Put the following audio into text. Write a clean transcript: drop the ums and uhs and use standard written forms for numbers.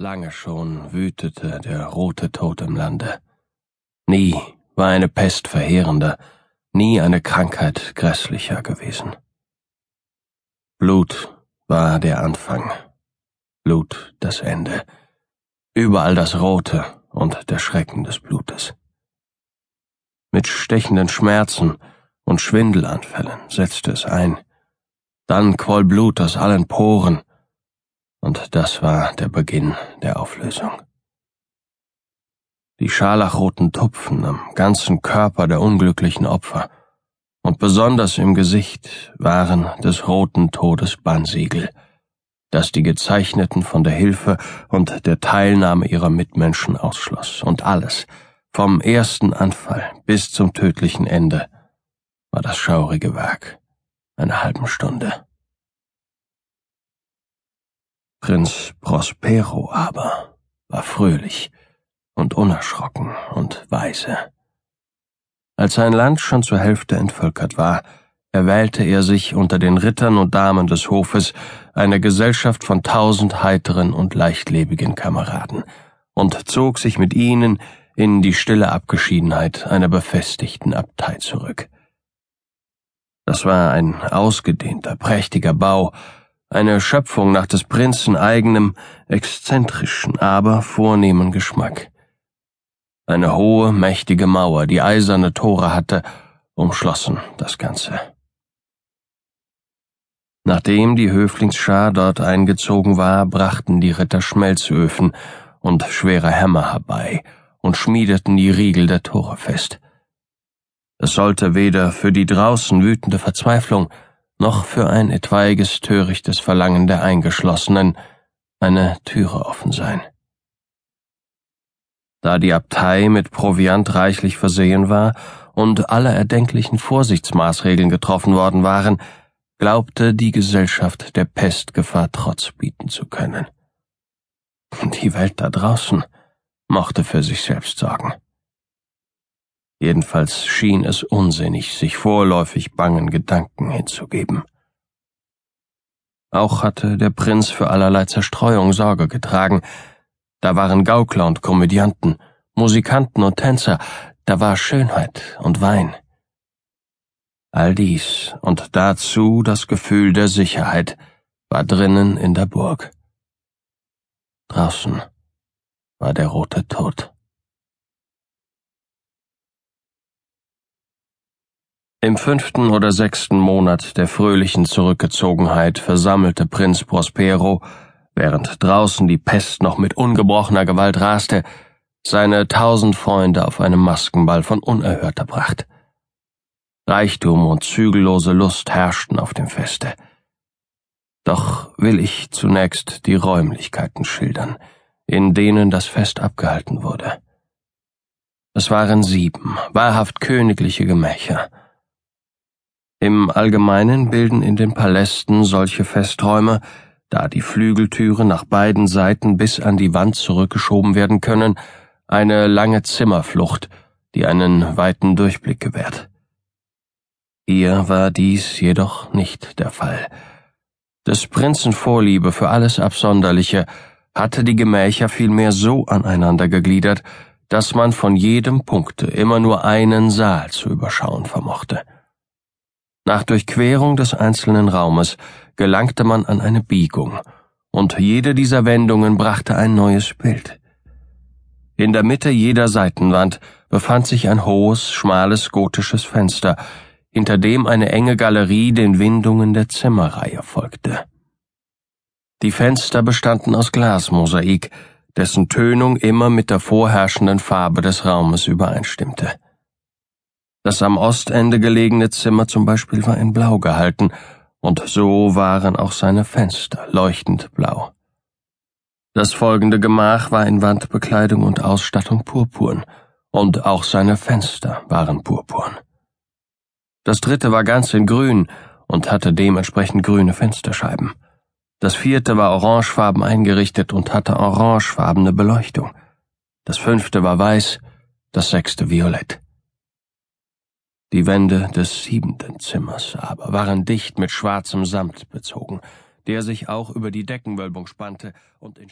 Lange schon wütete der rote Tod im Lande. Nie war eine Pest verheerender, nie eine Krankheit grässlicher gewesen. Blut war der Anfang, Blut das Ende, überall das Rote und der Schrecken des Blutes. Mit stechenden Schmerzen und Schwindelanfällen setzte es ein, dann quoll Blut aus allen Poren, und das war der Beginn der Auflösung. Die scharlachroten Tupfen am ganzen Körper der unglücklichen Opfer und besonders im Gesicht waren des roten Todes Bannsiegel, das die Gezeichneten von der Hilfe und der Teilnahme ihrer Mitmenschen ausschloss. Und alles, vom ersten Anfall bis zum tödlichen Ende, war das schaurige Werk einer halben Stunde. Prinz Prospero aber war fröhlich und unerschrocken und weise. Als sein Land schon zur Hälfte entvölkert war, erwählte er sich unter den Rittern und Damen des Hofes eine Gesellschaft von 1000 heiteren und leichtlebigen Kameraden und zog sich mit ihnen in die stille Abgeschiedenheit einer befestigten Abtei zurück. Das war ein ausgedehnter, prächtiger Bau, eine Schöpfung nach des Prinzen eigenem, exzentrischen, aber vornehmen Geschmack. Eine hohe, mächtige Mauer, die eiserne Tore hatte, umschlossen das Ganze. Nachdem die Höflingsschar dort eingezogen war, brachten die Ritter Schmelzöfen und schwere Hämmer herbei und schmiedeten die Riegel der Tore fest. Es sollte weder für die draußen wütende Verzweiflung noch für ein etwaiges törichtes Verlangen der Eingeschlossenen eine Türe offen sein. Da die Abtei mit Proviant reichlich versehen war und alle erdenklichen Vorsichtsmaßregeln getroffen worden waren, glaubte die Gesellschaft der Pestgefahr Trotz bieten zu können. Die Welt da draußen mochte für sich selbst sorgen. Jedenfalls schien es unsinnig, sich vorläufig bangen Gedanken hinzugeben. Auch hatte der Prinz für allerlei Zerstreuung Sorge getragen. Da waren Gaukler und Komödianten, Musikanten und Tänzer, da war Schönheit und Wein. All dies und dazu das Gefühl der Sicherheit war drinnen in der Burg. Draußen war der rote Tod. Im 5. oder 6. Monat der fröhlichen Zurückgezogenheit versammelte Prinz Prospero, während draußen die Pest noch mit ungebrochener Gewalt raste, seine 1000 Freunde auf einem Maskenball von unerhörter Pracht. Reichtum und zügellose Lust herrschten auf dem Feste. Doch will ich zunächst die Räumlichkeiten schildern, in denen das Fest abgehalten wurde. Es waren 7 wahrhaft königliche Gemächer. Im Allgemeinen bilden in den Palästen solche Festräume, da die Flügeltüren nach beiden Seiten bis an die Wand zurückgeschoben werden können, eine lange Zimmerflucht, die einen weiten Durchblick gewährt. Hier war dies jedoch nicht der Fall. Des Prinzen Vorliebe für alles Absonderliche hatte die Gemächer vielmehr so aneinander gegliedert, dass man von jedem Punkte immer nur einen Saal zu überschauen vermochte. Nach Durchquerung des einzelnen Raumes gelangte man an eine Biegung, und jede dieser Wendungen brachte ein neues Bild. In der Mitte jeder Seitenwand befand sich ein hohes, schmales gotisches Fenster, hinter dem eine enge Galerie den Windungen der Zimmerreihe folgte. Die Fenster bestanden aus Glasmosaik, dessen Tönung immer mit der vorherrschenden Farbe des Raumes übereinstimmte. Das am Ostende gelegene Zimmer zum Beispiel war in Blau gehalten, und so waren auch seine Fenster leuchtend blau. Das folgende Gemach war in Wandbekleidung und Ausstattung purpurn, und auch seine Fenster waren purpurn. Das dritte war ganz in Grün und hatte dementsprechend grüne Fensterscheiben. Das 4. war orangefarben eingerichtet und hatte orangefarbene Beleuchtung. Das 5. war weiß, das 6. violett. Die Wände des 7. Zimmers aber waren dicht mit schwarzem Samt bezogen, der sich auch über die Deckenwölbung spannte und in